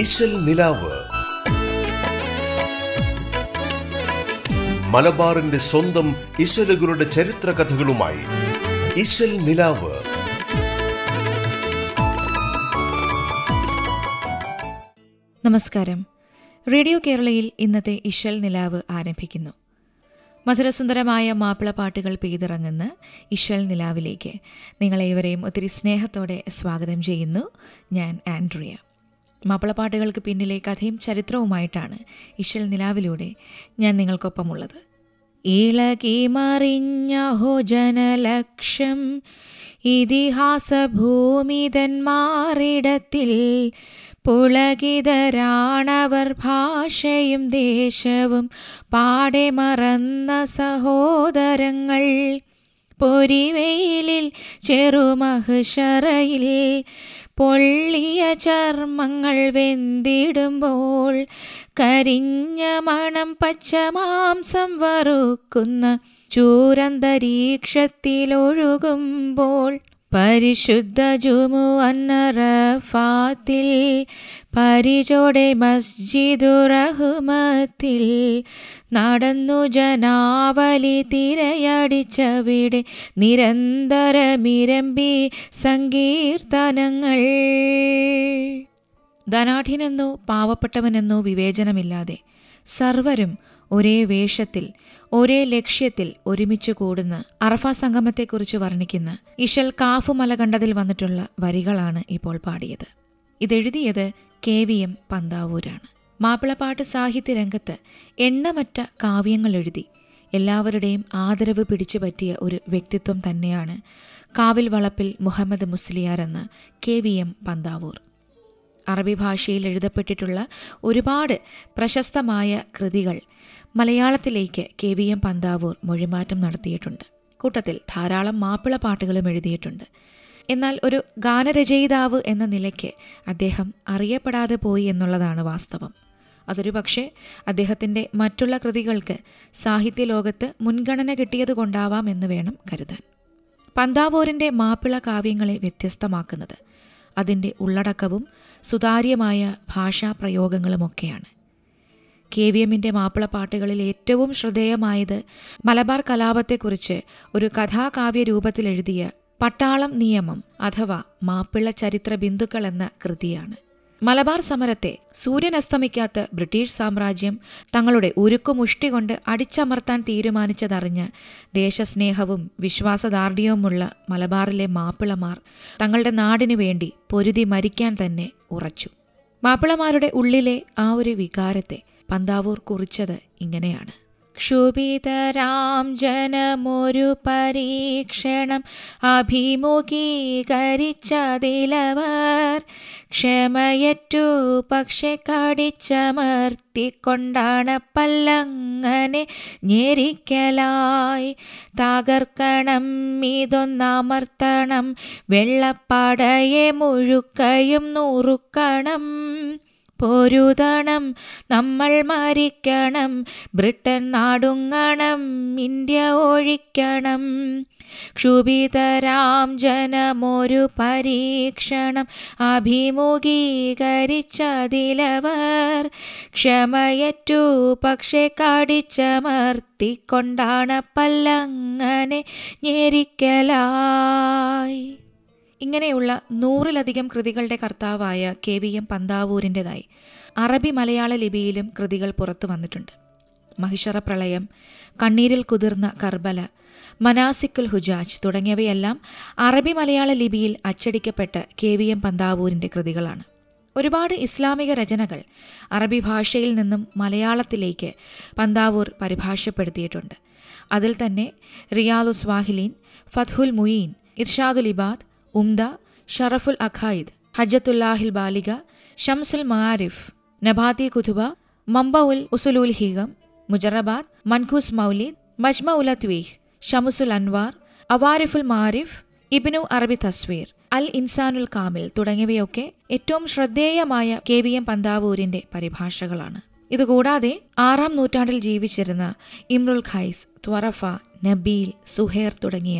ഇശൽ നിലാവ്, മലബാറിന്റെ സ്വന്തം ഇശലുകളുടെ ചരിത്ര കഥകളുമായി ഇശൽ നിലാവ്. നമസ്കാരം. റേഡിയോ കേരളയിൽ ഇന്നത്തെ ഇശൽ നിലാവ് ആരംഭിക്കുന്നു. മധുരസുന്ദരമായ മാപ്പിളപ്പാട്ടുകൾ പെയ്തിറങ്ങുന്ന ഇശൽ നിലാവിലേക്ക് നിങ്ങളേവരെയും ഒത്തിരി സ്നേഹത്തോടെ സ്വാഗതം ചെയ്യുന്നു. ഞാൻ ആൻഡ്രിയ. മാപ്പിളപ്പാട്ടുകൾക്ക് പിന്നിലെ കഥയും ചരിത്രവുമായിട്ടാണ് ഇശൽ നിലാവിലൂടെ ഞാൻ നിങ്ങൾക്കൊപ്പമുള്ളത്. ഇളകി മറിഞ്ഞ ഹോ ജനലക്ഷം ഇതിഹാസഭൂമിതന്മാരിടത്തിൽ പുളകിതരാണവർ ഭാഷയും ദേശവും പാടെ മറന്ന സഹോദരങ്ങൾ. പൊരിവെയിലിൽ ചെറുമഹ്ശറയിൽ പൊള്ളിയ ചർമ്മങ്ങൾ വെന്തിടുമ്പോൾ കരിഞ്ഞ മണം പച്ചമാംസം വറുക്കുന്ന ചൂരന്തരീക്ഷത്തിലൊഴുകുമ്പോൾ പരിശുദ്ധ ജുമുഅന്നറഫാത്തിൽ പരിചോടെ മസ്ജിദുറഹ്മത്തിൽ നടന്നു ജനാവലി തിരയടിച്ചവിടെ നിരന്തരമിരമ്പി സങ്കീർത്തനങ്ങൾ. ധനാഠ്യനെന്നോ പാവപ്പെട്ടവനെന്നോ വിവേചനമില്ലാതെ സർവരും ഒരേ വേഷത്തിൽ ഒരേ ലക്ഷ്യത്തിൽ ഒരുമിച്ച് കൂടുന്ന അറഫ സംഗമത്തെക്കുറിച്ച് വർണ്ണിക്കുന്ന ഇശൽ കാഫ് മലകണ്ഠത്തിൽ വന്നിട്ടുള്ള വരികളാണ് ഇപ്പോൾ പാടിയത്. ഇതെഴുതിയത് KVM പന്താവൂരാണ്. മാപ്പിളപ്പാട്ട് സാഹിത്യ രംഗത്ത് എണ്ണമറ്റ കാവ്യങ്ങൾ എഴുതി എല്ലാവരുടെയും ആദരവ് പിടിച്ചു പറ്റിയ ഒരു വ്യക്തിത്വം തന്നെയാണ് കാവിൽ വളപ്പിൽ മുഹമ്മദ് മുസ്ലിയാർ എന്ന KVM പന്താവൂർ. അറബി ഭാഷയിൽ എഴുതപ്പെട്ടിട്ടുള്ള ഒരുപാട് പ്രശസ്തമായ കൃതികൾ മലയാളത്തിലേക്ക് KVM പന്താവൂർ മൊഴിമാറ്റം നടത്തിയിട്ടുണ്ട്. കൂട്ടത്തിൽ ധാരാളം മാപ്പിള പാട്ടുകളും എഴുതിയിട്ടുണ്ട്. എന്നാൽ ഒരു ഗാനരചയിതാവ് എന്ന നിലയ്ക്ക് അദ്ദേഹം അറിയപ്പെടാതെ പോയി എന്നുള്ളതാണ് വാസ്തവം. അതൊരു പക്ഷേ അദ്ദേഹത്തിൻ്റെ മറ്റുള്ള കൃതികൾക്ക് സാഹിത്യ ലോകത്ത് മുൻഗണന കിട്ടിയതുകൊണ്ടാവാം എന്ന് വേണം കരുതാൻ. പന്താവൂരിൻ്റെ മാപ്പിള കാവ്യങ്ങളെ വ്യത്യസ്തമാക്കുന്നത് അതിൻ്റെ ഉള്ളടക്കവും സുതാര്യമായ ഭാഷാ പ്രയോഗങ്ങളുമൊക്കെയാണ്. KVMന്റെ മാപ്പിളപ്പാട്ടുകളിൽ ഏറ്റവും ശ്രദ്ധേയമായത് മലബാർ കലാപത്തെക്കുറിച്ച് ഒരു കഥാകാവ്യ രൂപത്തിലെഴുതിയ പട്ടാളം നിയമം അഥവാ മാപ്പിള ചരിത്ര ബിന്ദുക്കൾ എന്ന കൃതിയാണ്. മലബാർ സമരത്തെ സൂര്യൻ അസ്തമിക്കാത്ത ബ്രിട്ടീഷ് സാമ്രാജ്യം തങ്ങളുടെ ഉരുക്കുമുഷ്ടി കൊണ്ട് അടിച്ചമർത്താൻ തീരുമാനിച്ചതറിഞ്ഞ് ദേശസ്നേഹവും വിശ്വാസദാർഢ്യവുമുള്ള മലബാറിലെ മാപ്പിളമാർ തങ്ങളുടെ നാടിനു വേണ്ടി പൊരുതി മരിക്കാൻ തന്നെ ഉറച്ചു. മാപ്പിളമാരുടെ ഉള്ളിലെ ആ ഒരു വികാരത്തെ പന്താവൂർ കുറിച്ചത് ഇങ്ങനെയാണ്. ക്ഷുഭിതരാം ജനമൊരു പരീക്ഷണം അഭിമുഖീകരിച്ചതിലവർ ക്ഷമയറ്റു, പക്ഷെ കടിച്ചമർത്തിക്കൊണ്ടാണ് പല്ലങ്ങനെ ഞെരിക്കലായി. തകർക്കണം ഇതൊന്നമർത്തണം, വെള്ളപ്പടയെ മുഴുക്കയും നുറുക്കണം. പൊരുതണം, നമ്മൾ മരിക്കണം, ബ്രിട്ടൻ നാടുങ്ങണം, ഇന്ത്യ ഒഴിക്കണം. ക്ഷുഭിതരാം ജനമൊരു പരീക്ഷണം അഭിമുഖീകരിച്ചതിലവർ ക്ഷമയറ്റു, പക്ഷെ കടിച്ചമർത്തിക്കൊണ്ടാണ് പല്ലങ്ങനെ ഞെരിക്കലായി. ഇങ്ങനെയുള്ള 100+ കൃതികളുടെ കർത്താവായ KVM പന്താവൂരിൻ്റെതായി അറബി മലയാള ലിപിയിലും കൃതികൾ പുറത്തു വന്നിട്ടുണ്ട്. മഹിഷറ പ്രളയം, കണ്ണീരിൽ കുതിർന്ന കർബല, മനാസിക്കുൽ ഹുജാജ് തുടങ്ങിയവയെല്ലാം അറബി മലയാള ലിപിയിൽ അച്ചടിക്കപ്പെട്ട KVM പന്താവൂരിൻ്റെ കൃതികളാണ്. ഒരുപാട് ഇസ്ലാമിക രചനകൾ അറബി ഭാഷയിൽ നിന്നും മലയാളത്തിലേക്ക് പന്താവൂർ പരിഭാഷപ്പെടുത്തിയിട്ടുണ്ട്. അതിൽ തന്നെ റിയാലു സ്വാഹിലീൻ, ഫത്ഹുൽ മുയീൻ, ഇർഷാദുൽ ഇബാദ്, ഉംദ, ഷറഫുൽ അഖായിദ്, ഹജ്ജത്തുല്ലാഹിൽ ബാലിക, ഷംസുൽ മആരിഫ്, നബാതി കുതുബ, മംബഉൽ ഉസുലുൽ ഹീഗം, മുജറബാത്ത്, മൻഖൂസ് മൗലിദ്, മജ്മഉൽ അത്വീഹ്, ഷംസുൽ അൻവാർ, അവാരിഫുൽ മആരിഫ്, ഇബ്നു അറബി തസ്വീർ, അൽ ഇൻസാനുൽ കാമിൽ തുടങ്ങിയവയൊക്കെ ഏറ്റവും ശ്രദ്ധേയമായ KVM പന്താവൂരിൻ്റെ പരിഭാഷകളാണ്. ഇതുകൂടാതെ 6-ാം നൂറ്റാണ്ടിൽ ജീവിച്ചിരുന്ന ഇമ്രുൽ ഖൈസ്, ത്വറഫ, നബീൽ, സുഹേർ തുടങ്ങിയ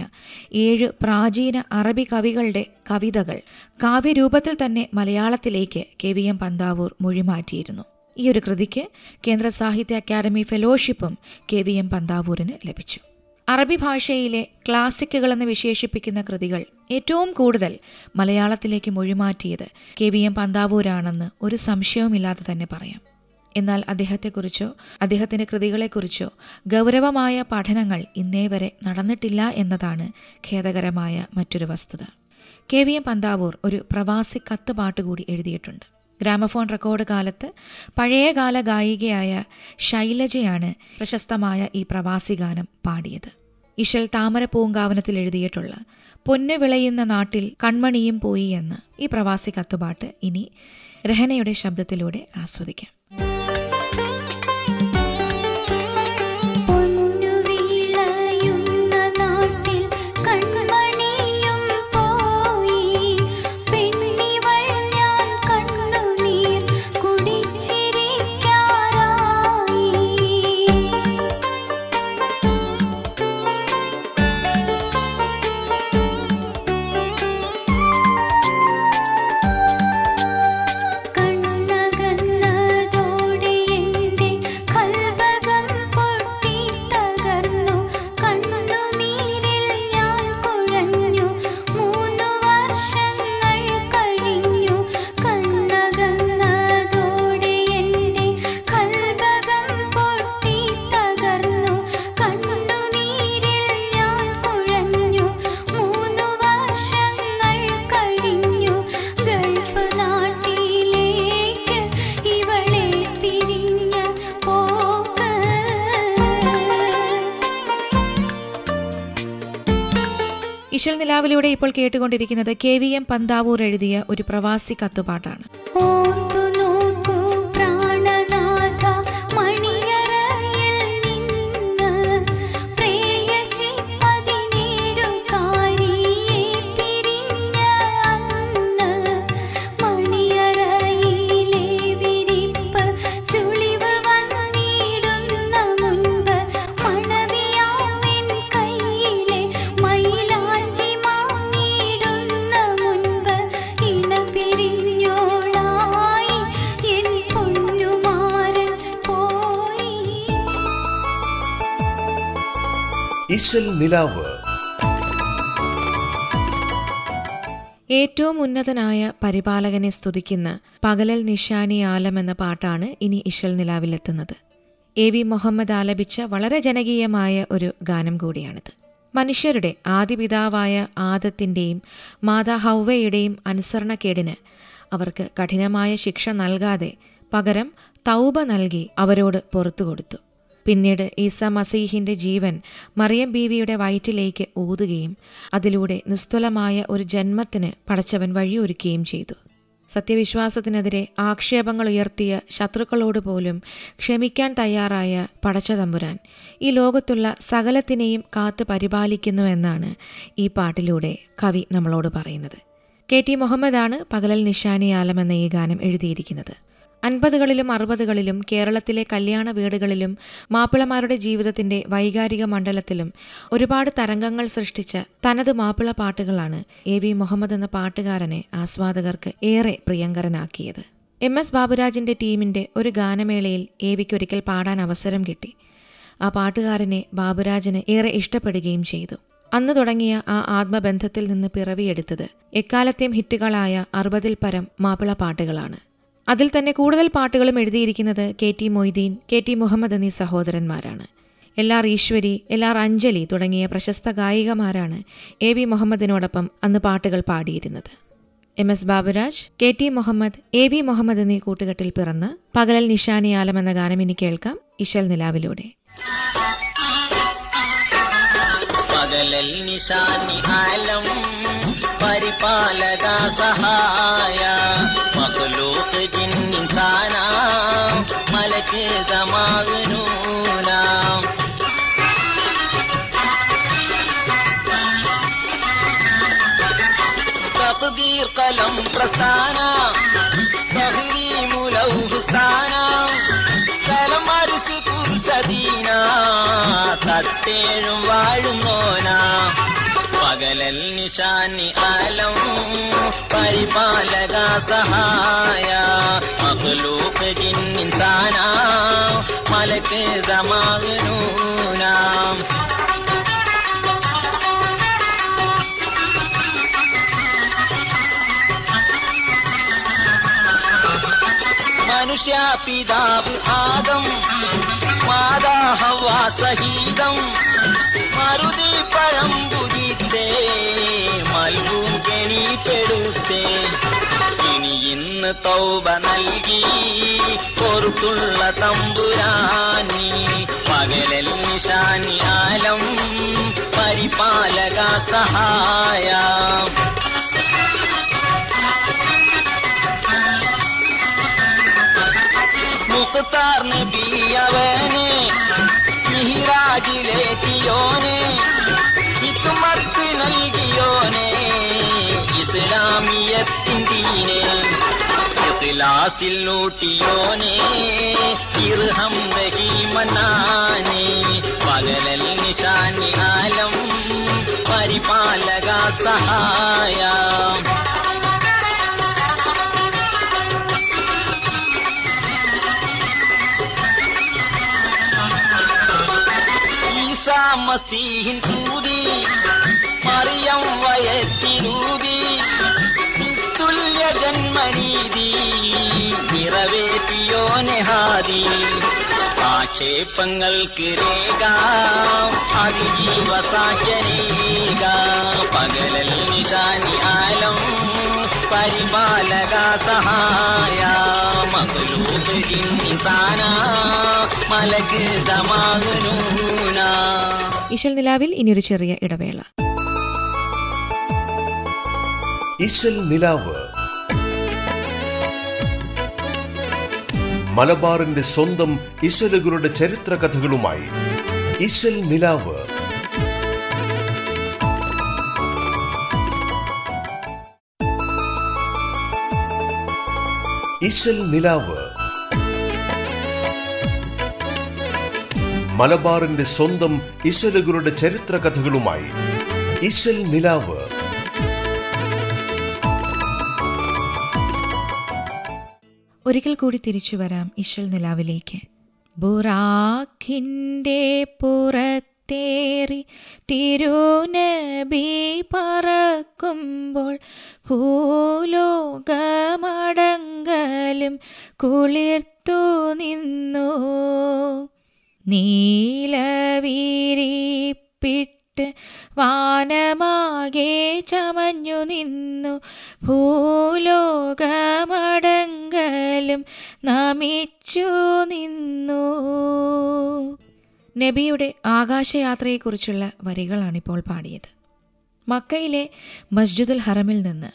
7 പ്രാചീന അറബി കവികളുടെ കവിതകൾ കാവ്യരൂപത്തിൽ തന്നെ മലയാളത്തിലേക്ക് കെ വി എം പന്താവൂർ മൊഴിമാറ്റിയിരുന്നു. ഈ ഒരു കൃതിക്ക് കേന്ദ്ര സാഹിത്യ അക്കാദമി ഫെലോഷിപ്പും കെ വി എം പന്താവൂരിന് ലഭിച്ചു. അറബി ഭാഷയിലെ ക്ലാസിക്കുകൾ എന്ന് വിശേഷിപ്പിക്കുന്ന കൃതികൾ ഏറ്റവും കൂടുതൽ മലയാളത്തിലേക്ക് മൊഴിമാറ്റിയത് കെ വി എം പന്താവൂരാണെന്ന് ഒരു സംശയവുമില്ലാതെ തന്നെ പറയാം. എന്നാൽ അദ്ദേഹത്തെക്കുറിച്ചോ അദ്ദേഹത്തിൻ്റെ കൃതികളെക്കുറിച്ചോ ഗൗരവമായ പഠനങ്ങൾ ഇന്നേ വരെ നടന്നിട്ടില്ല എന്നതാണ് ഖേദകരമായ മറ്റൊരു വസ്തുത. കെ വി എം പന്താവൂർ ഒരു പ്രവാസി കത്ത് പാട്ടുകൂടി എഴുതിയിട്ടുണ്ട്. ഗ്രാമഫോൺ റെക്കോർഡ് കാലത്ത് പഴയകാല ഗായികയായ ശൈലജയാണ് പ്രശസ്തമായ ഈ പ്രവാസി ഗാനം പാടിയത്. ഇശൽ താമര പൂങ്കാവനത്തിൽ എഴുതിയിട്ടുള്ള പൊന്നു വിളയുന്ന നാട്ടിൽ കൺമണിയും പോയി എന്ന് ഈ പ്രവാസി കത്തുപാട്ട് ഇനി രഹനയുടെ ശബ്ദത്തിലൂടെ ആസ്വദിക്കാം. ഇശൽ നിലാവിലൂടെ ഇപ്പോൾ കേട്ടുകൊണ്ടിരിക്കുന്നത് കെ വി എം പന്താവൂർ എഴുതിയ ഒരു പ്രവാസി കത്തുപാട്ടാണ്. ഏറ്റവും ഉന്നതനായ പരിപാലകനെ സ്തുതിക്കുന്ന പകലൽ നിശാനി ആലം എന്ന പാട്ടാണ് ഇനി ഇശൽ നിലാവിലെത്തുന്നത്. എ വി മുഹമ്മദ് ആലപിച്ച വളരെ ജനകീയമായ ഒരു ഗാനം കൂടിയാണിത്. മനുഷ്യരുടെ ആദിപിതാവായ ആദത്തിൻ്റെയും മാതാ ഹൗവയുടെയും അനുസരണക്കേടിന് അവർക്ക് കഠിനമായ ശിക്ഷ നൽകാതെ പകരം തൗബ നൽകി അവരോട് പുറത്തുകൊടുത്തു. പിന്നീട് ഈസ മസീഹിന്റെ ജീവൻ മറിയം ബീവിയുടെ വയറ്റിലേക്ക് ഊതുകയും അതിലൂടെ നിസ്തുലമായ ഒരു ജന്മത്തിന് പടച്ചവൻ വഴിയൊരുക്കുകയും ചെയ്തു. സത്യവിശ്വാസത്തിനെതിരെ ആക്ഷേപങ്ങൾ ഉയർത്തിയ ശത്രുക്കളോട് പോലും ക്ഷമിക്കാൻ തയ്യാറായ പടച്ചതമ്പുരാൻ ഈ ലോകത്തുള്ള സകലത്തിനെയും കാത്തു പരിപാലിക്കുന്നുവെന്നാണ് ഈ പാട്ടിലൂടെ കവി നമ്മളോട് പറയുന്നത്. കെ ടി മുഹമ്മദാണ് പകലൽ നിശാനി ആലം എന്ന ഈ ഗാനം എഴുതിയിരിക്കുന്നത്. 50-കളിലും 60-കളിലും കേരളത്തിലെ കല്യാണ വീടുകളിലും മാപ്പിളമാരുടെ ജീവിതത്തിന്റെ വൈകാരിക മണ്ഡലത്തിലും ഒരുപാട് തരംഗങ്ങൾ സൃഷ്ടിച്ച തനത് മാപ്പിള പാട്ടുകളാണ് എ വി മുഹമ്മദ് എന്ന പാട്ടുകാരനെ ആസ്വാദകർക്ക് ഏറെ പ്രിയങ്കരനാക്കിയത്. എം എസ് ബാബുരാജിന്റെ ടീമിന്റെ ഒരു ഗാനമേളയിൽ എ വിക്കൊരിക്കൽ പാടാൻ അവസരം കിട്ടി. ആ പാട്ടുകാരനെ ബാബുരാജിന് ഏറെ ഇഷ്ടപ്പെടുകയും ചെയ്തു. അന്ന് തുടങ്ങിയ ആ ആത്മബന്ധത്തിൽ നിന്ന് പിറവിയെടുത്തത് എക്കാലത്തെയും ഹിറ്റുകളായ 60-ൽ പരം മാപ്പിള പാട്ടുകളാണ്. അതിൽ തന്നെ കൂടുതൽ പാട്ടുകളും എഴുതിയിരിക്കുന്നത് K T Moideen, K T Muhammad എന്നീ സഹോദരന്മാരാണ്. എല്ലാർ ഈശ്വരി, എല്ലാർ അഞ്ജലി തുടങ്ങിയ പ്രശസ്ത ഗായികമാരാണ് എ വി മുഹമ്മദിനോടൊപ്പം അന്ന് പാട്ടുകൾ പാടിയിരുന്നത്. M S Baburaj, K T Muhammad, A V Muhammad എന്നീ കൂട്ടുകെട്ടിൽ പിറന്ന് പകലൽ നിശാനി ആലം എന്ന ഗാനം ഇനി കേൾക്കാം ഇശൽ നിലാവിലൂടെ. പകലൽ നിശാനി ആലം പരിപാലകാ സഹായ മഖ്ലൂഖ് ജിൻ ഇൻസാനാ മലക്ക് തമാഗുനൂനാ. തഖ്ദീർ ഖലം പ്രസ്ഥാന തഹ്രീമു ലൗഹ് സ്ഥാന മദീന തത്തേഴും വാഴും മോന പകലൽ നിശാനി ആലം പരിപാലക സഹായ മഖ്ലൂഖ് ജിന്നിൻ സാനാ മലക്ക് സമാനൂന മനുഷ്യ പിതാവ് ആദം മാതാ ഹവ്വ സഹീദം മരുതി പഴം പുതിത്തേ മൽബൂം കെണിപ്പെടുത്തേ ഇനി ഇന്ന് തൗബ നൽകി പൊറുത്തുള്ള തമ്പുരാനി പകലൽ നിശാനി ആലം പരിപാലക സഹായ മുഖ്താർ നബിയവനെ മിഹ്റാജിലേറ്റിയോനെ ഹിക്മത്ത് നൽകിയോനെ ഇസ്ലാമിയത്തിൻ ദീനെ ഇഖ്ലാസിൽ നൂട്ടിയോനെ ഇർഹം റഹീമനാനെ പകലൽ നിശാനി ആലം പരിപാലക സഹായ മസീഹിൻ തൂതി മറിയം വയത്തിനൂതി തുല്യ ജന്മനീതി നിറവേറ്റിയോ നെഹാദി ആക്ഷേപങ്ങൾക്ക് രേഖ അതിജീവസാഖ്യനേക പകലൽ നിശാനി ആലം പരിപാലക സഹായ മഖ്ലൂഖ് ജിന്നിൻ സാനാ മലക്ക് സമാനൂന. ഈശ്വൽ നിലാവിൽ ഇനിയൊരു ചെറിയ ഇടവേള. ഈശ്വൽ നിലാവ് മലബാറിന്റെ സ്വന്തം ഈശ്വലുകളുടെ ചരിത്ര കഥകളുമായി. ഈശ്വൽ നിലാവ് ഈശ്വൽ നിലാവ് മലബാറിന്റെ സ്വന്തം ഈശ്വലുകളുടെ ചരിത്ര കഥകളുമായി. ഈശ്വൽ നിലാവ്. ഒരിക്കൽ കൂടി തിരിച്ചു വരാം ഈശ്വൽ നിലാവിലേക്ക്. ബുറാഖിന്റെ പുറത്തേറി തിരുനബി പറക്കുമ്പോൾ ഭൂലോകമടങ്കലും കുളിർത്തു നിന്നു. നീലവിരിപ്പിട്ട് വാനമാകെ ചമഞ്ഞു നിന്നു. ഭൂലോകമടങ്കലും നമിച്ചു നിന്നു. നബിയുടെ ആകാശയാത്രയെക്കുറിച്ചുള്ള വരികളാണിപ്പോൾ പാടിയത്. മക്കയിലെ മസ്ജിദുൽ ഹറമിൽ നിന്ന്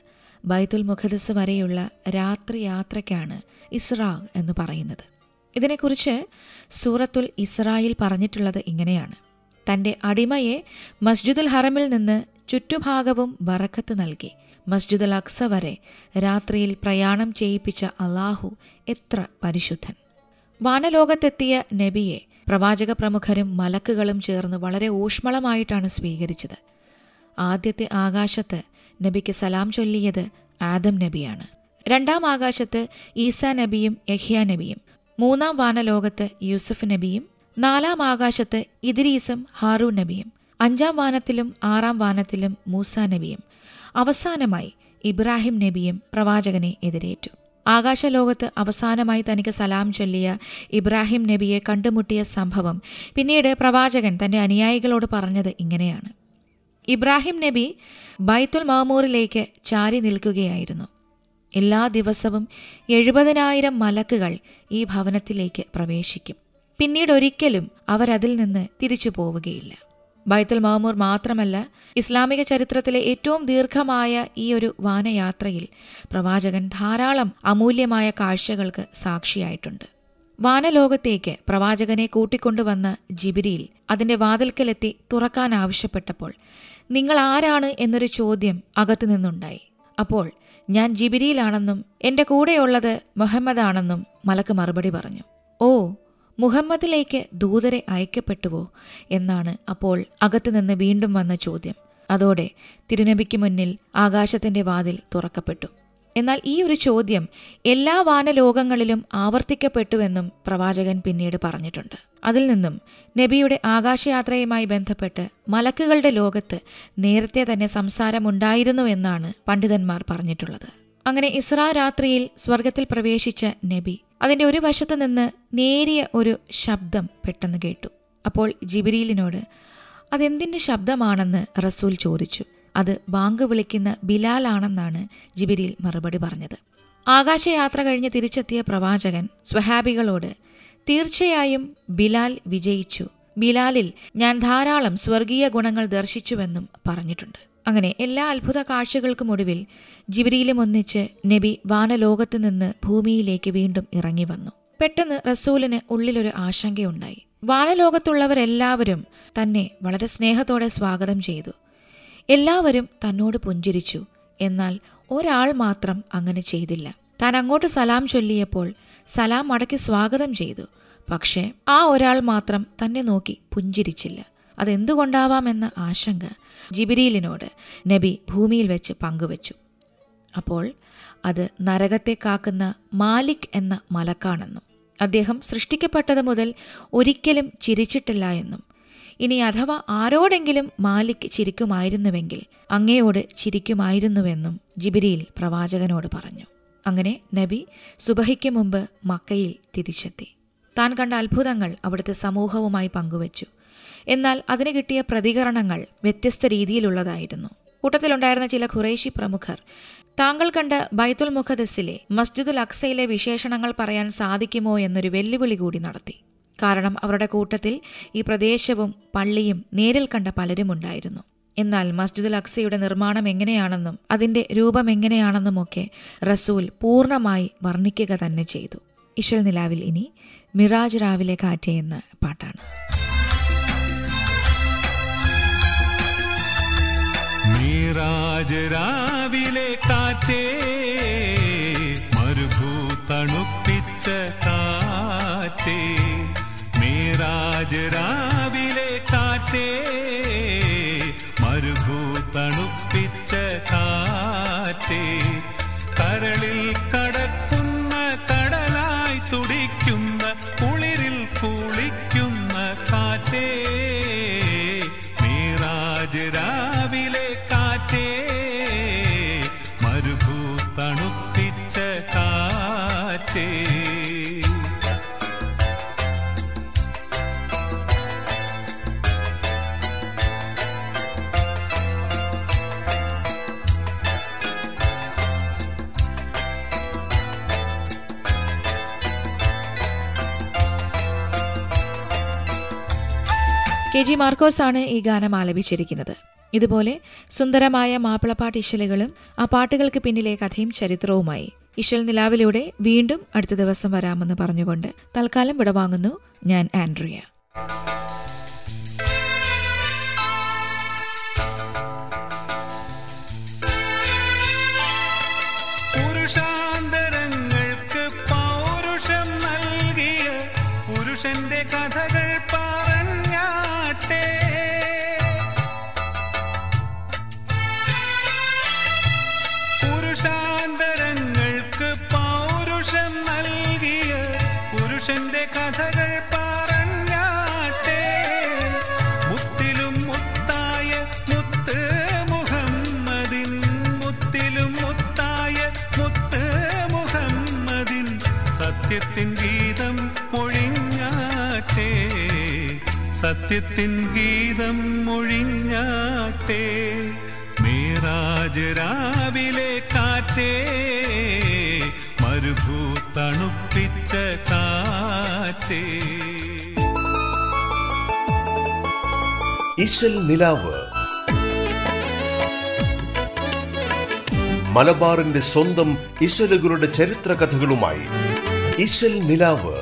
ബൈത്തുൽ മുഖദ്ദസ് വരെയുള്ള രാത്രിയാത്രയ്ക്കാണ് ഇസ്റാ എന്ന് പറയുന്നത്. ഇതിനെക്കുറിച്ച് സൂറത്തുൽ ഇസ്രായിൽ പറഞ്ഞിട്ടുള്ളത് ഇങ്ങനെയാണ്: തൻ്റെ അടിമയെ മസ്ജിദുൽ ഹറമിൽ നിന്ന് ചുറ്റുഭാഗവും ബറക്കത്ത് നൽകി മസ്ജിദുൽ അഖ്സ വരെ രാത്രിയിൽ പ്രയാണം ചെയ്യിപ്പിച്ച അല്ലാഹു എത്ര പരിശുദ്ധൻ. വാനലോകത്തെത്തിയ നബിയെ പ്രവാചക പ്രമുഖരും മലക്കുകളും ചേർന്ന് വളരെ ഊഷ്മളമായിട്ടാണ് സ്വീകരിച്ചത്. ആദ്യത്തെ ആകാശത്ത് നബിക്ക് സലാം ചൊല്ലിയത് ആദം നബിയാണ്. രണ്ടാം ആകാശത്ത് ഈസാ നബിയും യഹ്യാ നബിയും, മൂന്നാം വാനലോകത്ത് യൂസഫ് നബിയും, നാലാം ആകാശത്ത് ഇദ്രീസും ഹാറൂൺ നബിയും, അഞ്ചാം വാനത്തിലും ആറാം വാനത്തിലും മൂസാ നബിയും, അവസാനമായി ഇബ്രാഹിം നബിയും പ്രവാചകനെ എതിരേറ്റു. ആകാശലോകത്ത് അവസാനമായി തനിക്ക് സലാം ചൊല്ലിയ ഇബ്രാഹിം നബിയെ കണ്ടുമുട്ടിയ സംഭവം പിന്നീട് പ്രവാചകൻ തൻ്റെ അനുയായികളോട് പറഞ്ഞത് ഇങ്ങനെയാണ്: ഇബ്രാഹിം നബി ബൈത്തുൽ മഅ്മൂറിലേക്ക് ചാരി നിൽക്കുകയായിരുന്നു. എല്ലാ ദിവസവും 70,000 മലക്കുകൾ ഈ ഭവനത്തിലേക്ക് പ്രവേശിക്കും. പിന്നീടൊരിക്കലും അവരതിൽ നിന്ന് തിരിച്ചു പോവുകയില്ല. ബൈത്തുൽ മഅ്മൂർ മാത്രമല്ല, ഇസ്ലാമിക ചരിത്രത്തിലെ ഏറ്റവും ദീർഘമായ ഈ ഒരു വാനയാത്രയിൽ പ്രവാചകൻ ധാരാളം അമൂല്യമായ കാഴ്ചകൾക്ക് സാക്ഷിയായിട്ടുണ്ട്. വാനലോകത്തേക്ക് പ്രവാചകനെ കൂട്ടിക്കൊണ്ടുവന്ന ജിബ്രീൽ അതിൻ്റെ വാതിൽക്കലെത്തി തുറക്കാനാവശ്യപ്പെട്ടപ്പോൾ നിങ്ങൾ ആരാണ് എന്നൊരു ചോദ്യം അകത്തുനിന്നുണ്ടായി. അപ്പോൾ ഞാൻ ജിബ്രീലാണെന്നും എൻ്റെ കൂടെയുള്ളത് മുഹമ്മദാണെന്നും മലക്ക് മറുപടി പറഞ്ഞു. ഓ, മുഹമ്മദിലേക്ക് ദൂതരെ അയക്കപ്പെട്ടുവോ എന്നാണ് അപ്പോൾ അകത്തുനിന്ന് വീണ്ടും വന്ന ചോദ്യം. അതോടെ തിരുനബിക്ക് മുന്നിൽ ആകാശത്തിൻ്റെ വാതിൽ തുറക്കപ്പെട്ടു. എന്നാൽ ഈ ഒരു ചോദ്യം എല്ലാ വാനലോകങ്ങളിലും ആവർത്തിക്കപ്പെട്ടുവെന്നും പ്രവാചകൻ പിന്നീട് പറഞ്ഞിട്ടുണ്ട്. അതിൽ നിന്നും നബിയുടെ ആകാശയാത്രയുമായി ബന്ധപ്പെട്ട് മലക്കുകളുടെ ലോകത്ത് നേരത്തെ തന്നെ സംസാരമുണ്ടായിരുന്നു എന്നാണ് പണ്ഡിതന്മാർ പറഞ്ഞിട്ടുള്ളത്. അങ്ങനെ ഇസ്രാ രാത്രിയിൽ സ്വർഗത്തിൽ പ്രവേശിച്ച നബി അതിൻ്റെ ഒരു വശത്ത് നിന്ന് നേരിയ ഒരു ശബ്ദം പെട്ടെന്ന് കേട്ടു. അപ്പോൾ ജിബ്രീലിനോട് അതെന്തിൻ്റെ ശബ്ദമാണെന്ന് റസൂൽ ചോദിച്ചു. അത് ബാങ്ക് വിളിക്കുന്ന ബിലാലാണെന്നാണ് ജിബ്രീൽ മറുപടി പറഞ്ഞത്. ആകാശയാത്ര കഴിഞ്ഞ് തിരിച്ചെത്തിയ പ്രവാചകൻ സ്വഹാബികളോട് തീർച്ചയായും ബിലാൽ വിജയിച്ചു, ബിലാലിൽ ഞാൻ ധാരാളം സ്വർഗീയ ഗുണങ്ങൾ ദർശിച്ചുവെന്നും പറഞ്ഞിട്ടുണ്ട്. അങ്ങനെ എല്ലാ അത്ഭുത കാഴ്ചകൾക്കും ഒടുവിൽ ജിബ്രീലും ഒന്നിച്ച് നബി വാനലോകത്ത് നിന്ന് ഭൂമിയിലേക്ക് വീണ്ടും ഇറങ്ങി വന്നു. പെട്ടെന്ന് റസൂലിന് ഉള്ളിലൊരു ആശങ്കയുണ്ടായി. വാനലോകത്തുള്ളവരെല്ലാവരും തന്നെ വളരെ സ്നേഹത്തോടെ സ്വാഗതം ചെയ്തു. എല്ലാവരും തന്നോട് പുഞ്ചിരിച്ചു. എന്നാൽ ഒരാൾ മാത്രം അങ്ങനെ ചെയ്തില്ല. താൻ അങ്ങോട്ട് സലാം ചൊല്ലിയപ്പോൾ സലാം മടക്കി സ്വാഗതം ചെയ്തു. പക്ഷേ ആ ഒരാൾ മാത്രം തന്നെ നോക്കി പുഞ്ചിരിച്ചില്ല. അതെന്തുകൊണ്ടാവാമെന്ന ആശങ്ക ജിബ്രീലിനോട് നബി ഭൂമിയിൽ വെച്ച് പങ്കുവച്ചു. അപ്പോൾ അത് നരകത്തെ കാക്കുന്ന മാലിക് എന്ന മലക്കാണെന്നും അദ്ദേഹം സൃഷ്ടിക്കപ്പെട്ടത് മുതൽ ഒരിക്കലും ചിരിച്ചിട്ടില്ല എന്നും ഇനി അഥവാ ആരോടെങ്കിലും മാലിക് ചിരിക്കുമായിരുന്നുവെങ്കിൽ അങ്ങയോട് ചിരിക്കുമായിരുന്നുവെന്നും ജിബ്രീൽ പ്രവാചകനോട് പറഞ്ഞു. അങ്ങനെ നബി സുബഹിക്ക് മുമ്പ് മക്കയിൽ തിരിച്ചെത്തി. താൻ കണ്ട അത്ഭുതങ്ങൾ അവിടുത്തെ സമൂഹവുമായി പങ്കുവച്ചു. എന്നാൽ അതിന് കിട്ടിയ പ്രതികരണങ്ങൾ വ്യത്യസ്ത രീതിയിലുള്ളതായിരുന്നു. കൂട്ടത്തിലുണ്ടായിരുന്ന ചില ഖുറൈശി പ്രമുഖർ താങ്കൾ കണ്ട ബൈത്തുൽ മുഖദ്ദസിലെ മസ്ജിദുൽ അക്സയിലെ വിശേഷണങ്ങൾ പറയാൻ സാധിക്കുമോ എന്നൊരു വെല്ലുവിളി കൂടി നടത്തി. കാരണം അവരുടെ കൂട്ടത്തിൽ ഈ പ്രദേശവും പള്ളിയും നേരിൽ കണ്ട പലരുമുണ്ടായിരുന്നു. എന്നാൽ മസ്ജിദുൽ അക്സയുടെ നിർമ്മാണം എങ്ങനെയാണെന്നും അതിൻ്റെ രൂപമെങ്ങനെയാണെന്നുമൊക്കെ റസൂൽ പൂർണ്ണമായി വർണ്ണിക്കുക തന്നെ ചെയ്തു. ഇശൽ നിലാവിൽ ഇനി മിറാജ് രാവിലെ കാറ്റ് എന്ന പാട്ടാണ്. മിറാജ് രാവിലെ കാറ്റേ മരുഭൂതണുപ്പിച്ച കാറ്റേ മിറാജ് രാവിലെ കാറ്റേ മരുഭൂതണുപ്പിച്ച കാറ്റേ കരളിൽ കടക്കുന്ന കടലായി തുടിക്കുന്ന കുളിരിൽ കുളിക്കുന്ന കാറ്റേ മിറാജ് രാവിലെ കാറ്റേ മരുഭൂതണുപ്പിച്ച കാറ്റേ ജി മാർക്കോസാണ് ഈ ഗാനം ആലപിച്ചിരിക്കുന്നത്. ഇതുപോലെ സുന്ദരമായ മാപ്പിളപ്പാട്ട് ഇശലുകളും ആ പാട്ടുകൾക്ക് പിന്നിലെ കഥയും ചരിത്രവുമായി ഇശൽ നിലാവിലൂടെ വീണ്ടും അടുത്ത ദിവസം വരാമെന്ന് പറഞ്ഞുകൊണ്ട് തൽക്കാലം വിടവാങ്ങുന്നു. ഞാൻ ആൻഡ്രിയ. സത്യത്തിൻ ഗീതം മൊഴിഞ്ഞാട്ടേ മിറാജ് രാവിലെ കാറ്റേ മരുഭൂതണുപ്പിച്ച കാറ്റേ. ഇശൽ നിലാവ്, മലബാറിന്റെ സ്വന്തം ഇശലുകളുടെ ചരിത്ര കഥകളുമായി ഇശൽ നിലാവ്.